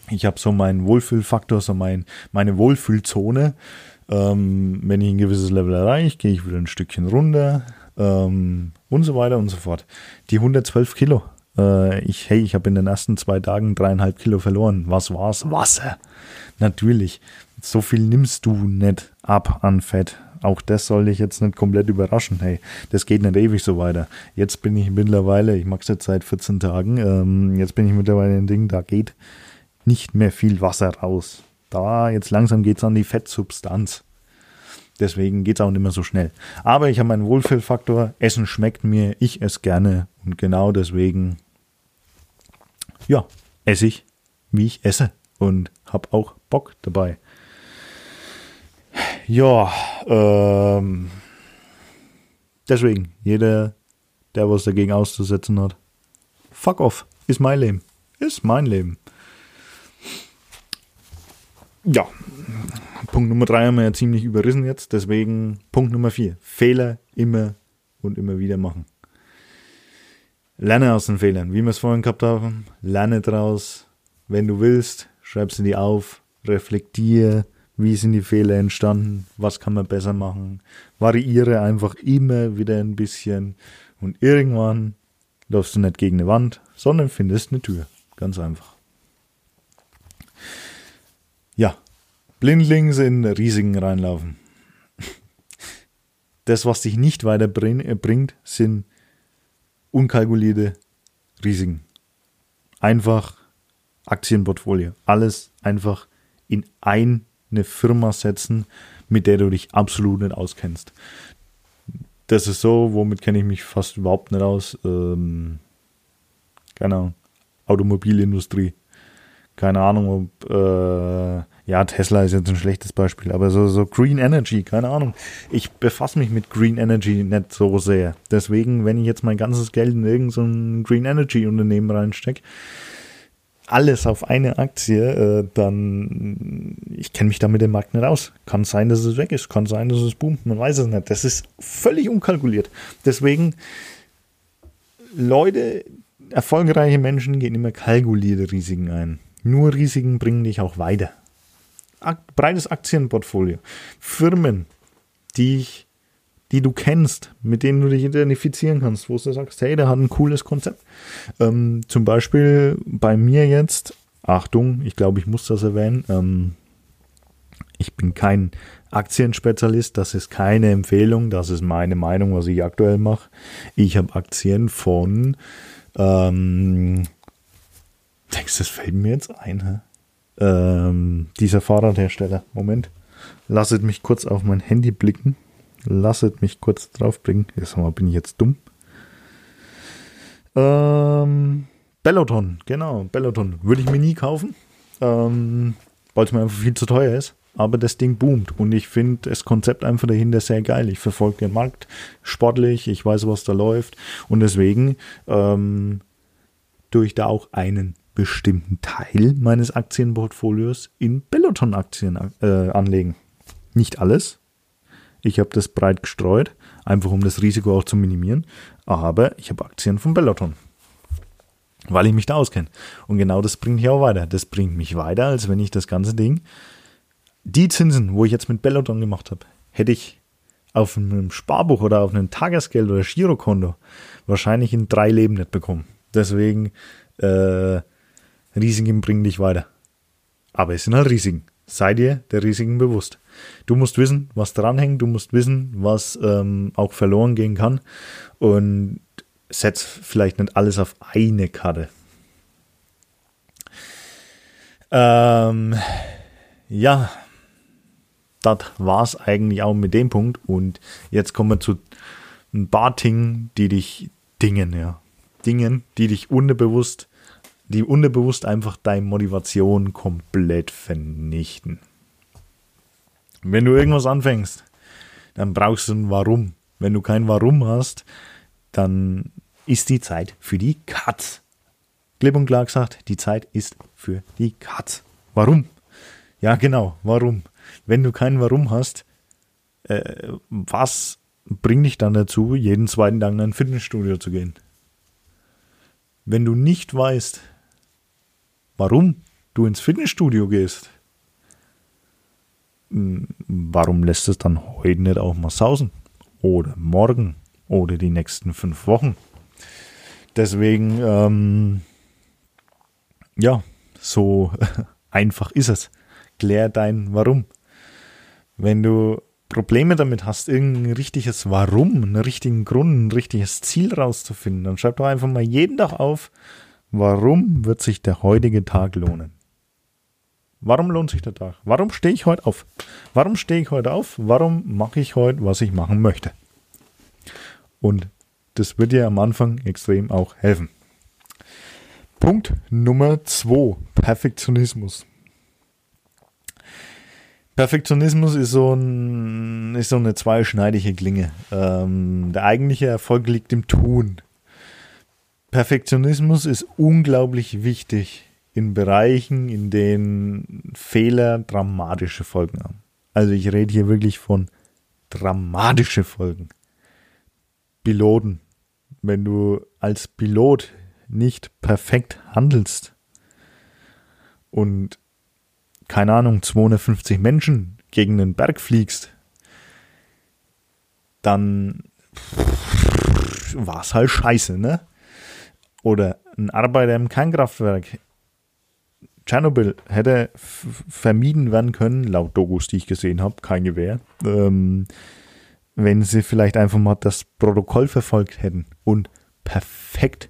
ich habe so meinen Wohlfühlfaktor, so mein, meine Wohlfühlzone. Ähm, wenn ich ein gewisses Level erreiche, gehe ich wieder ein Stückchen runter ähm, und so weiter und so fort. Die hundertzwölf Kilo. Äh, ich, hey, ich habe in den ersten zwei Tagen dreieinhalb Kilo verloren. Was war's? Wasser. Natürlich. So viel nimmst du nicht ab an Fett. Auch das soll dich jetzt nicht komplett überraschen. Hey, das geht nicht ewig so weiter. Jetzt bin ich mittlerweile, ich mache es jetzt seit vierzehn Tagen, ähm, jetzt bin ich mittlerweile in den Ding, da geht nicht mehr viel Wasser raus. Da, jetzt langsam geht es an die Fettsubstanz. Deswegen geht es auch nicht mehr so schnell. Aber ich habe meinen Wohlfühlfaktor. Essen schmeckt mir, ich esse gerne. Und genau deswegen, ja, esse ich, wie ich esse. Und habe auch Bock dabei. Ja, ähm, deswegen, jeder, der was dagegen auszusetzen hat, fuck off, ist mein Leben, ist mein Leben. Ja, Punkt Nummer drei haben wir ja ziemlich überrissen jetzt, deswegen Punkt Nummer vier, Fehler immer und immer wieder machen. Lerne aus den Fehlern, wie wir es vorhin gehabt haben, lerne draus, wenn du willst, schreib sie dir auf, reflektiere. Wie sind die Fehler entstanden? Was kann man besser machen? Variiere einfach immer wieder ein bisschen. Und irgendwann läufst du nicht gegen eine Wand, sondern findest eine Tür. Ganz einfach. Ja, blindlings in Risiken reinlaufen. Das, was dich nicht weiterbringt, sind unkalkulierte Risiken. Einfach Aktienportfolio. Alles einfach in ein eine Firma setzen, mit der du dich absolut nicht auskennst. Das ist so, womit kenne ich mich fast überhaupt nicht aus. Ähm, keine Ahnung. Automobilindustrie. Keine Ahnung, ob äh, ja, Tesla ist jetzt ein schlechtes Beispiel, aber so, so Green Energy, keine Ahnung. Ich befasse mich mit Green Energy nicht so sehr. Deswegen, wenn ich jetzt mein ganzes Geld in irgend so ein Green Energy Unternehmen reinstecke, alles auf eine Aktie, äh, dann, ich kenne mich da mit dem Markt nicht aus. Kann sein, dass es weg ist, kann sein, dass es boomt, man weiß es nicht. Das ist völlig unkalkuliert. Deswegen, Leute, erfolgreiche Menschen gehen immer kalkulierte Risiken ein. Nur Risiken bringen dich auch weiter. Ak- breites Aktienportfolio. Firmen, die ich, die du kennst, mit denen du dich identifizieren kannst, wo du sagst, hey, der hat ein cooles Konzept. Ähm, zum Beispiel bei mir jetzt, Achtung, ich glaube, ich muss das erwähnen, ähm, ich bin kein Aktienspezialist, das ist keine Empfehlung, das ist meine Meinung, was ich aktuell mache. Ich habe Aktien von, ähm, das fällt mir jetzt ein, ähm, dieser Fahrradhersteller, Moment, lasset mich kurz auf mein Handy blicken. Lasset mich kurz draufbringen. Jetzt mal, bin ich jetzt dumm? Ähm, Peloton, genau, Peloton. Würde ich mir nie kaufen, ähm, weil es mir einfach viel zu teuer ist. Aber das Ding boomt und ich finde das Konzept einfach dahinter sehr geil. Ich verfolge den Markt sportlich, ich weiß, was da läuft und deswegen ähm, tue ich da auch einen bestimmten Teil meines Aktienportfolios in Peloton-Aktien äh, anlegen. Nicht alles. Ich habe das breit gestreut, einfach um das Risiko auch zu minimieren. Aber ich habe Aktien von Peloton, weil ich mich da auskenne. Und genau das bringt mich auch weiter. Das bringt mich weiter, als wenn ich das ganze Ding, die Zinsen, wo ich jetzt mit Peloton gemacht habe, hätte ich auf einem Sparbuch oder auf einem Tagesgeld oder Girokonto wahrscheinlich in drei Leben nicht bekommen. Deswegen, äh, Risiken bringen dich weiter. Aber es sind halt Risiken. Sei dir der Risiken bewusst. Du musst wissen, was dranhängt, du musst wissen, was ähm, auch verloren gehen kann und setz vielleicht nicht alles auf eine Karte. Ähm, ja, das war's eigentlich auch mit dem Punkt und jetzt kommen wir zu ein paar Dingen, die dich dingen, ja. Dingen, die dich unterbewusst die unterbewusst einfach deine Motivation komplett vernichten. Wenn du irgendwas anfängst, dann brauchst du ein Warum. Wenn du kein Warum hast, dann ist die Zeit für die Katz. Klipp und klar gesagt, die Zeit ist für die Katz. Warum? Ja, genau, warum? Wenn du kein Warum hast, äh, was bringt dich dann dazu, jeden zweiten Tag in ein Fitnessstudio zu gehen? Wenn du nicht weißt, warum du ins Fitnessstudio gehst, warum lässt es dann heute nicht auch mal sausen? Oder morgen? Oder die nächsten fünf Wochen? Deswegen, ähm, ja, so einfach ist es. Klär dein Warum. Wenn du Probleme damit hast, irgendein richtiges Warum, einen richtigen Grund, ein richtiges Ziel rauszufinden, dann schreib doch einfach mal jeden Tag auf, warum wird sich der heutige Tag lohnen? Warum lohnt sich der Tag? Warum stehe ich heute auf? Warum stehe ich heute auf? Warum mache ich heute, was ich machen möchte? Und das wird dir am Anfang extrem auch helfen. Punkt Nummer zwei, Perfektionismus. Perfektionismus ist so, ein, ist so eine zweischneidige Klinge. Ähm, der eigentliche Erfolg liegt im Tun. Perfektionismus ist unglaublich wichtig in Bereichen, in denen Fehler dramatische Folgen haben. Also ich rede hier wirklich von dramatische Folgen. Piloten. Wenn du als Pilot nicht perfekt handelst und keine Ahnung, zweihundertfünfzig Menschen gegen den Berg fliegst, dann war es halt scheiße, ne? Oder ein Arbeiter im Kernkraftwerk. Tschernobyl hätte f- vermieden werden können, laut Dokus, die ich gesehen habe, kein Gewehr, ähm, wenn sie vielleicht einfach mal das Protokoll verfolgt hätten und perfekt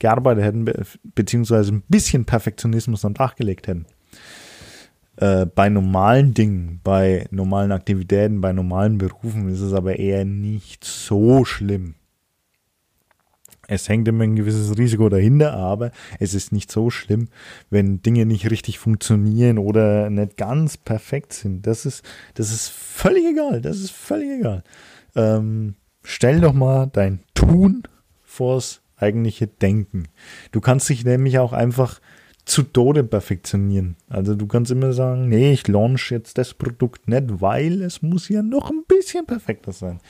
gearbeitet hätten, be- beziehungsweise ein bisschen Perfektionismus am Tag gelegt hätten. Bei normalen Dingen, bei normalen Aktivitäten, bei normalen Berufen ist es aber eher nicht so schlimm. Es hängt immer ein gewisses Risiko dahinter, aber es ist nicht so schlimm, wenn Dinge nicht richtig funktionieren oder nicht ganz perfekt sind. Das ist, das ist völlig egal, das ist völlig egal. Ähm, stell doch mal dein Tun vors eigentliche Denken. Du kannst dich nämlich auch einfach zu Tode perfektionieren. Also du kannst immer sagen, nee, ich launch jetzt das Produkt nicht, weil es muss ja noch ein bisschen perfekter sein.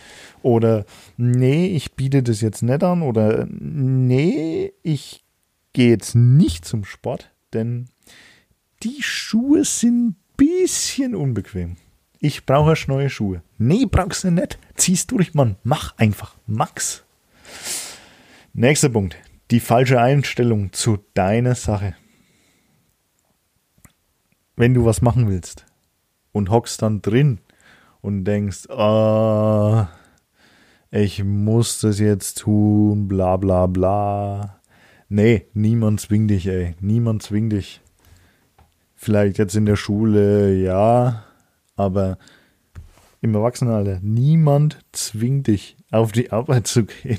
Oder nee, ich biete das jetzt nicht an. Oder nee, ich gehe jetzt nicht zum Sport, denn die Schuhe sind ein bisschen unbequem. Ich brauche erst neue Schuhe. Nee, brauchst du nicht. Zieh's durch, Mann. Mach einfach. Max. Nächster Punkt. Die falsche Einstellung zu deiner Sache. Wenn du was machen willst und hockst dann drin und denkst, ah, ich muss das jetzt tun, bla bla bla. Nee, niemand zwingt dich, ey. Niemand zwingt dich. Vielleicht jetzt in der Schule, ja, aber im Erwachsenenalter, niemand zwingt dich, auf die Arbeit zu gehen.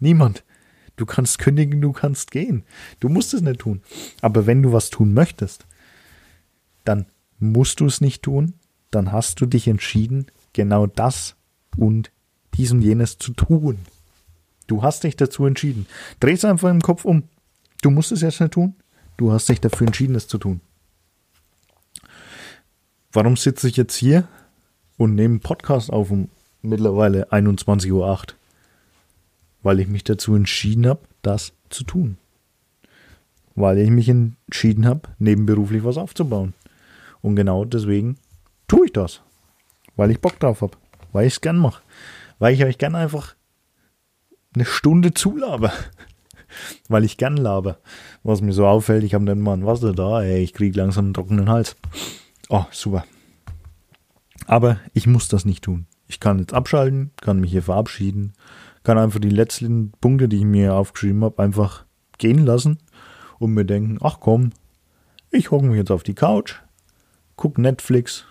Niemand. Du kannst kündigen, du kannst gehen. Du musst es nicht tun. Aber wenn du was tun möchtest, dann musst du es nicht tun, dann hast du dich entschieden, genau das und dies und jenes zu tun. Du hast dich dazu entschieden. Dreh es einfach im Kopf um. Du musst es jetzt nicht tun, du hast dich dafür entschieden, es zu tun. Warum sitze ich jetzt hier und nehme einen Podcast auf um mittlerweile einundzwanzig Uhr acht? Weil ich mich dazu entschieden habe, das zu tun. Weil ich mich entschieden habe, nebenberuflich was aufzubauen. Und genau deswegen tue ich das. Weil ich Bock drauf habe. Weil ich es gern mache. Weil ich euch gern einfach eine Stunde zulaber. Weil ich gern laber. Was mir so auffällt, ich habe dann mal ein Wasser da. Ey, ich kriege langsam einen trockenen Hals. Oh, super. Aber ich muss das nicht tun. Ich kann jetzt abschalten, kann mich hier verabschieden. Kann einfach die letzten Punkte, die ich mir aufgeschrieben habe, einfach gehen lassen. Und mir denken, ach komm, ich hocke mich jetzt auf die Couch. Guck Netflix,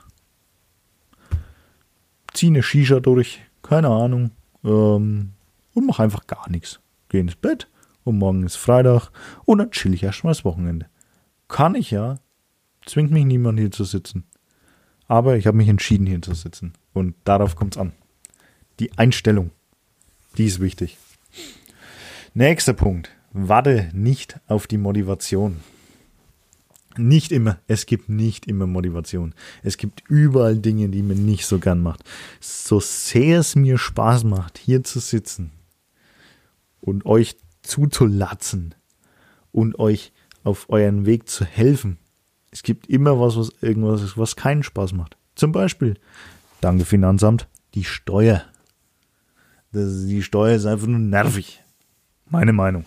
zieh eine Shisha durch, keine Ahnung, ähm, und mach einfach gar nichts. Geh ins Bett und morgen ist Freitag und dann chill ich erst mal das Wochenende. Kann ich ja, zwingt mich niemand hier zu sitzen. Aber ich habe mich entschieden hier zu sitzen und darauf kommt es an. Die Einstellung, die ist wichtig. Nächster Punkt. Warte nicht auf die Motivation. Nicht immer. Es gibt nicht immer Motivation. Es gibt überall Dinge, die man nicht so gern macht. So sehr es mir Spaß macht, hier zu sitzen und euch zuzulatzen und euch auf euren Weg zu helfen. Es gibt immer was, was irgendwas ist, was keinen Spaß macht. Zum Beispiel, danke Finanzamt, die Steuer. Das, die Steuer ist einfach nur nervig. Meine Meinung.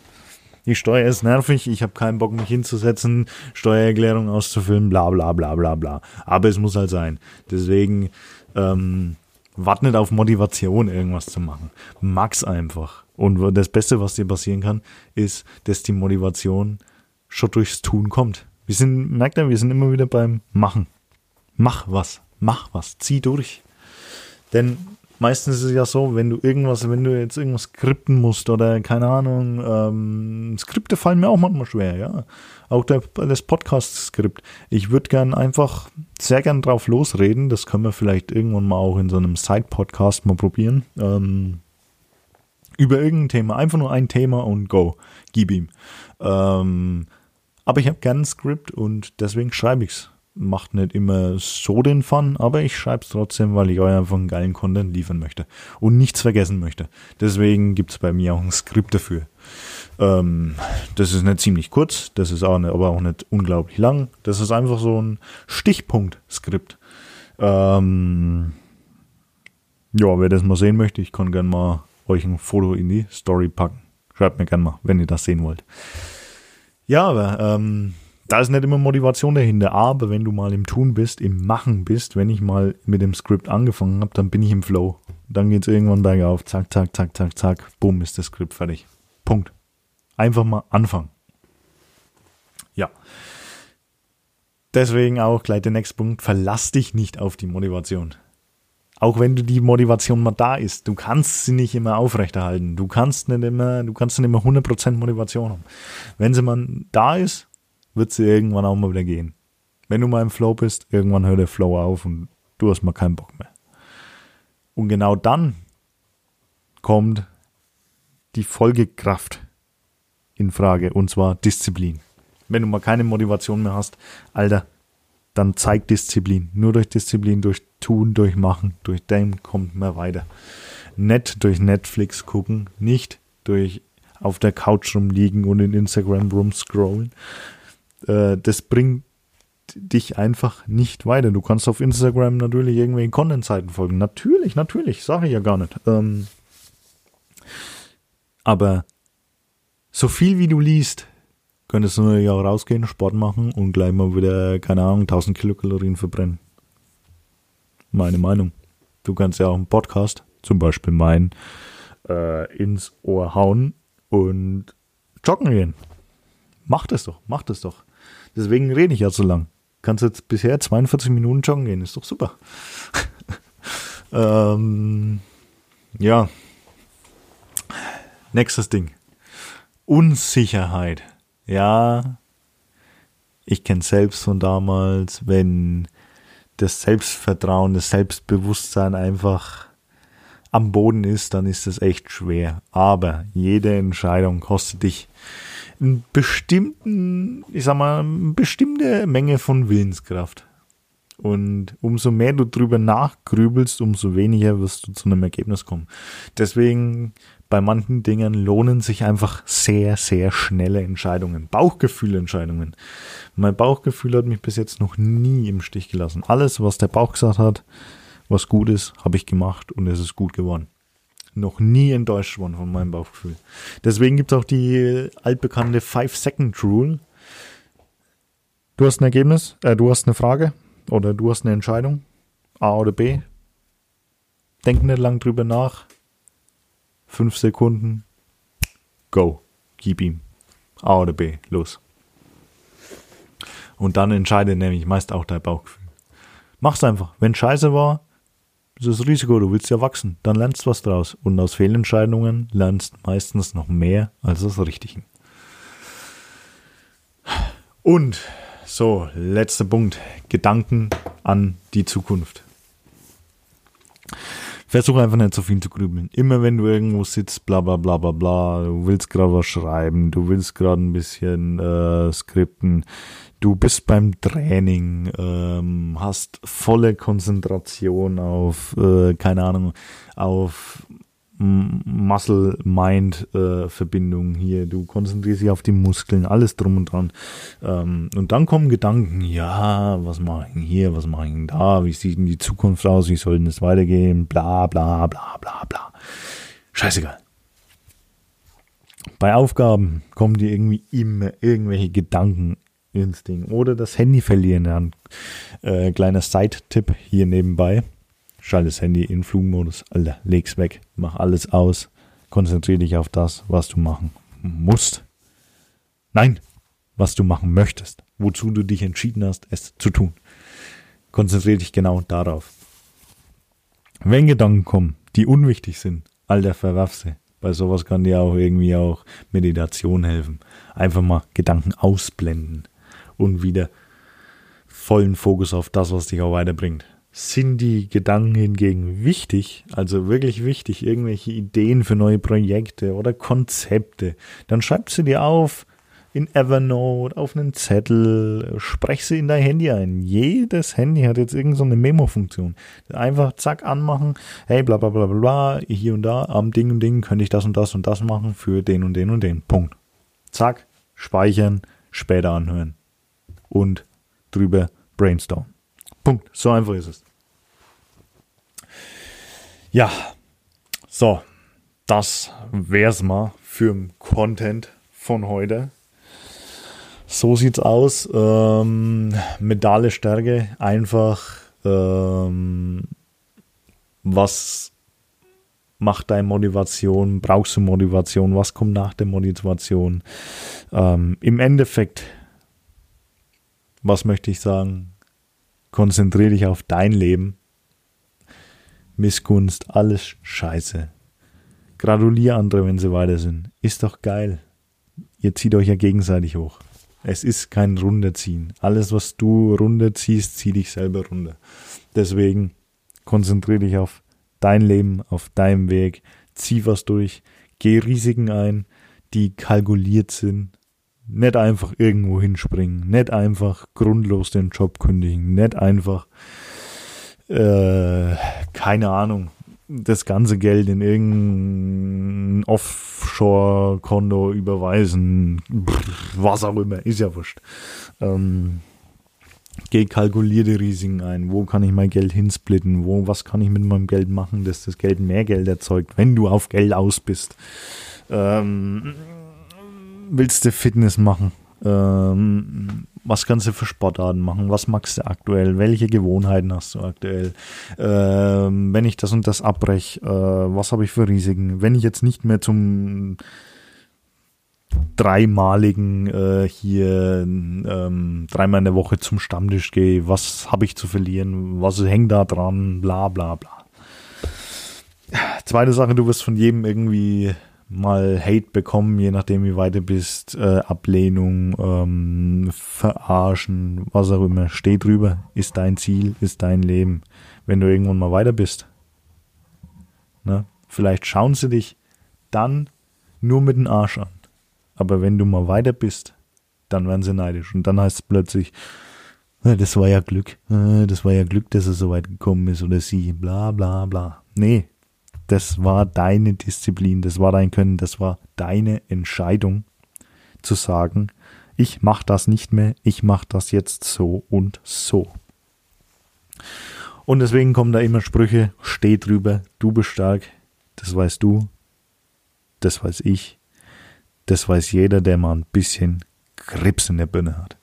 Die Steuer ist nervig, ich habe keinen Bock, mich hinzusetzen, Steuererklärung auszufüllen, bla bla bla bla bla. Aber es muss halt sein. Deswegen ähm, warte nicht auf Motivation, irgendwas zu machen. Mach's einfach. Und das Beste, was dir passieren kann, ist, dass die Motivation schon durchs Tun kommt. Wir sind, merkt ihr, wir sind immer wieder beim Machen. Mach was, mach was, zieh durch. Denn meistens ist es ja so, wenn du irgendwas, wenn du jetzt irgendwas skripten musst oder keine Ahnung, ähm, Skripte fallen mir auch manchmal schwer, ja. Auch der, das Podcast-Skript. Ich würde gern einfach sehr gern drauf losreden. Das können wir vielleicht irgendwann mal auch in so einem Side-Podcast mal probieren. Ähm, über irgendein Thema. Einfach nur ein Thema und go. Gib ihm. Ähm, aber ich habe gern ein Skript und deswegen schreibe ich's. Macht nicht immer so den Fun, aber ich schreibe es trotzdem, weil ich euch einfach einen geilen Content liefern möchte und nichts vergessen möchte. Deswegen gibt es bei mir auch ein Skript dafür. Ähm, das ist nicht ziemlich kurz, das ist auch nicht, aber auch nicht unglaublich lang. Das ist einfach so ein Stichpunkt-Skript. Ähm, ja, wer das mal sehen möchte, ich kann gerne mal euch ein Foto in die Story packen. Schreibt mir gerne mal, wenn ihr das sehen wollt. Ja, aber ähm, da ist nicht immer Motivation dahinter, aber wenn du mal im Tun bist, im Machen bist, wenn ich mal mit dem Skript angefangen habe, dann bin ich im Flow. Dann geht es irgendwann bergauf. Zack, zack, zack, zack, zack. Bumm, ist das Skript fertig. Punkt. Einfach mal anfangen. Ja. Deswegen auch gleich der nächste Punkt. Verlass dich nicht auf die Motivation. Auch wenn du die Motivation mal da ist, du kannst sie nicht immer aufrechterhalten. Du kannst nicht immer, du kannst nicht immer hundert Prozent Motivation haben. Wenn sie mal da ist, wird sie irgendwann auch mal wieder gehen. Wenn du mal im Flow bist, irgendwann hört der Flow auf und du hast mal keinen Bock mehr. Und genau dann kommt die Folgekraft in Frage, und zwar Disziplin. Wenn du mal keine Motivation mehr hast, Alter, dann zeig Disziplin. Nur durch Disziplin, durch Tun, durch Machen, durch dem kommt man weiter. Nicht durch Netflix gucken, nicht durch auf der Couch rumliegen und in Instagram rumscrollen. Das bringt dich einfach nicht weiter. Du kannst auf Instagram natürlich irgendwelchen Content-Seiten folgen. Natürlich, natürlich, sage ich ja gar nicht. Aber so viel wie du liest, könntest du natürlich auch rausgehen, Sport machen und gleich mal wieder, keine Ahnung, tausend Kilokalorien verbrennen. Meine Meinung. Du kannst ja auch einen Podcast, zum Beispiel meinen, ins Ohr hauen und joggen gehen. Mach das doch, mach das doch. Deswegen rede ich ja so lang. Kannst jetzt bisher zweiundvierzig Minuten joggen gehen, ist doch super. ähm, ja. Nächstes Ding. Unsicherheit. Ja, ich kenne es selbst von damals, wenn das Selbstvertrauen, das Selbstbewusstsein einfach am Boden ist, dann ist das echt schwer. Aber jede Entscheidung kostet dich einen bestimmten, ich sag mal, eine bestimmte Menge von Willenskraft. Und umso mehr du drüber nachgrübelst, umso weniger wirst du zu einem Ergebnis kommen. Deswegen, bei manchen Dingen lohnen sich einfach sehr, sehr schnelle Entscheidungen. Bauchgefühlentscheidungen. Mein Bauchgefühl hat mich bis jetzt noch nie im Stich gelassen. Alles, was der Bauch gesagt hat, was gut ist, habe ich gemacht und es ist gut geworden. Noch nie enttäuscht worden von meinem Bauchgefühl. Deswegen gibt es auch die altbekannte five second rule. Du hast ein Ergebnis, äh, du hast eine Frage oder du hast eine Entscheidung, A oder B. Denk nicht lang drüber nach. Fünf Sekunden. Go. Gib ihm. A oder B. Los. Und dann entscheidet nämlich meist auch dein Bauchgefühl. Mach's einfach. Wenn scheiße war, das ist das Risiko, du willst ja wachsen, dann lernst du was draus. Und aus Fehlentscheidungen lernst meistens noch mehr als aus Richtigen. Und so, letzter Punkt, Gedanken an die Zukunft. Versuch einfach nicht so viel zu grübeln. Immer wenn du irgendwo sitzt, bla bla bla bla bla, du willst gerade was schreiben, du willst gerade ein bisschen äh, skripten, du bist beim Training, ähm, hast volle Konzentration auf, äh, keine Ahnung, auf Muscle-Mind-Verbindung hier, du konzentrierst dich auf die Muskeln, alles drum und dran. Ähm, und dann kommen Gedanken, ja, was mache ich denn hier, was mache ich denn da, wie sieht denn die Zukunft aus, wie soll denn das weitergehen, bla bla bla bla bla. Scheißegal. Bei Aufgaben kommen dir irgendwie immer irgendwelche Gedanken ins Ding. Oder das Handy verlieren. Dann, äh, kleiner Side-Tipp hier nebenbei. Schalte das Handy in Flugmodus, Alter, leg's weg, mach alles aus, konzentrier dich auf das, was du machen musst. Nein, was du machen möchtest, wozu du dich entschieden hast, es zu tun. Konzentrier dich genau darauf. Wenn Gedanken kommen, die unwichtig sind, Alter, verwerf sie. Bei sowas kann dir auch irgendwie auch Meditation helfen. Einfach mal Gedanken ausblenden und wieder vollen Fokus auf das, was dich auch weiterbringt. Sind die Gedanken hingegen wichtig, also wirklich wichtig, irgendwelche Ideen für neue Projekte oder Konzepte, dann schreib sie dir auf in Evernote, auf einen Zettel, sprech sie in dein Handy ein. Jedes Handy hat jetzt irgend so eine Memo-Funktion. Einfach zack anmachen, hey bla bla bla bla, hier und da, am Ding und Ding könnte ich das und das und das machen für den und den und den, Punkt. Zack, speichern, später anhören und drüber brainstormen. Punkt. So einfach ist es. Ja, so, das wär's mal für'm Content von heute. So sieht's aus. Ähm, mentale Stärke, einfach, ähm, was macht deine Motivation? Brauchst du Motivation? Was kommt nach der Motivation? Ähm, im Endeffekt, was möchte ich sagen? Konzentrier dich auf dein Leben. Missgunst, alles Scheiße. Gratulier andere, wenn sie weiter sind. Ist doch geil. Ihr zieht euch ja gegenseitig hoch. Es ist kein Runterziehen. Alles, was du runterziehst, zieh dich selber runter. Deswegen konzentrier dich auf dein Leben, auf deinem Weg. Zieh was durch. Geh Risiken ein, die kalkuliert sind. Nicht einfach irgendwo hinspringen, nicht einfach grundlos den Job kündigen, nicht einfach, äh, keine Ahnung, das ganze Geld in irgendein Offshore-Konto überweisen, was auch immer, ist ja wurscht. Ähm, geh kalkulierte Risiken ein, wo kann ich mein Geld hinsplitten, wo, was kann ich mit meinem Geld machen, dass das Geld mehr Geld erzeugt, wenn du auf Geld aus bist. Ähm... Willst du Fitness machen? Ähm, was kannst du für Sportarten machen? Was magst du aktuell? Welche Gewohnheiten hast du aktuell? Ähm, wenn ich das und das abbreche, äh, was habe ich für Risiken? Wenn ich jetzt nicht mehr zum dreimaligen äh, hier ähm, dreimal in der Woche zum Stammtisch gehe, was habe ich zu verlieren? Was hängt da dran? Bla bla bla. Zweite Sache, du wirst von jedem irgendwie mal Hate bekommen, je nachdem wie weit du bist, äh, Ablehnung, ähm, verarschen, was auch immer, steh drüber, ist dein Ziel, ist dein Leben, wenn du irgendwann mal weiter bist. Ne? Vielleicht schauen sie dich dann nur mit dem Arsch an, aber wenn du mal weiter bist, dann werden sie neidisch und dann heißt es plötzlich, das war ja Glück, das war ja Glück, dass er so weit gekommen ist oder sie, bla bla bla. Nee, das war deine Disziplin, das war dein Können, das war deine Entscheidung zu sagen, ich mache das nicht mehr, ich mache das jetzt so und so. Und deswegen kommen da immer Sprüche, steh drüber, du bist stark, das weißt du, das weiß ich, das weiß jeder, der mal ein bisschen Grips in der Birne hat.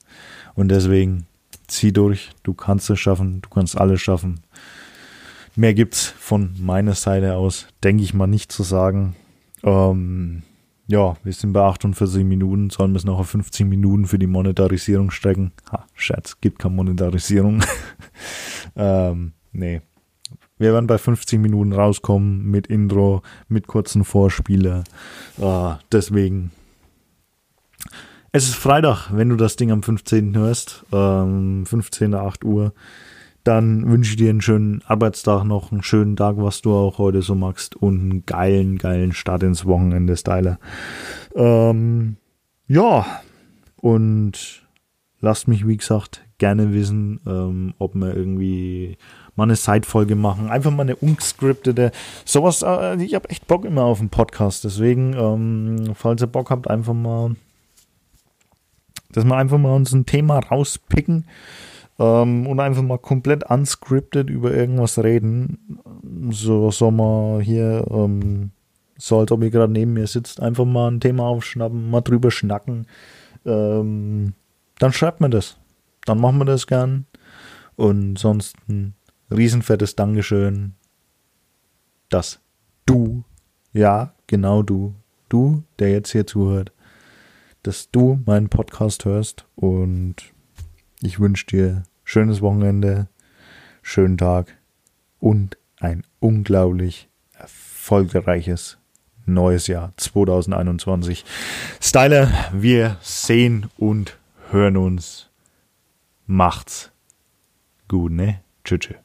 Und deswegen zieh durch, du kannst es schaffen, du kannst alles schaffen. Mehr gibt's von meiner Seite aus, denke ich mal, nicht zu sagen. Ähm, ja, wir sind bei achtundvierzig Minuten, sollen wir es nachher fünfzehn Minuten für die Monetarisierung strecken. Ha, Scherz, gibt keine Monetarisierung. ähm, nee. Wir werden bei fünfzig Minuten rauskommen mit Intro, mit kurzen Vorspielen. Äh, deswegen. Es ist Freitag, wenn du das Ding am fünfzehnten hörst. Ähm, fünfzehnten acht Uhr. Dann wünsche ich dir einen schönen Arbeitstag noch, einen schönen Tag, was du auch heute so magst, und einen geilen, geilen Start ins Wochenende, Styler. Ähm, ja, und lasst mich, wie gesagt, gerne wissen, ähm, ob wir irgendwie mal eine Side-Folge machen, einfach mal eine ungescriptete, sowas, äh, ich habe echt Bock immer auf einen Podcast, deswegen, ähm, falls ihr Bock habt, einfach mal, dass wir einfach mal uns ein Thema rauspicken, Um, und einfach mal komplett unscripted über irgendwas reden. So soll man hier, um, so als ob ihr gerade neben mir sitzt, einfach mal ein Thema aufschnappen, mal drüber schnacken. Um, dann schreibt mir das. Dann machen wir das gern. Und sonst ein riesenfettes Dankeschön, dass du, ja, genau du, du, der jetzt hier zuhört, dass du meinen Podcast hörst, und ich wünsche dir schönes Wochenende, schönen Tag und ein unglaublich erfolgreiches neues Jahr zwanzig einundzwanzig. Styler, wir sehen und hören uns. Macht's gut, ne? Tschüss.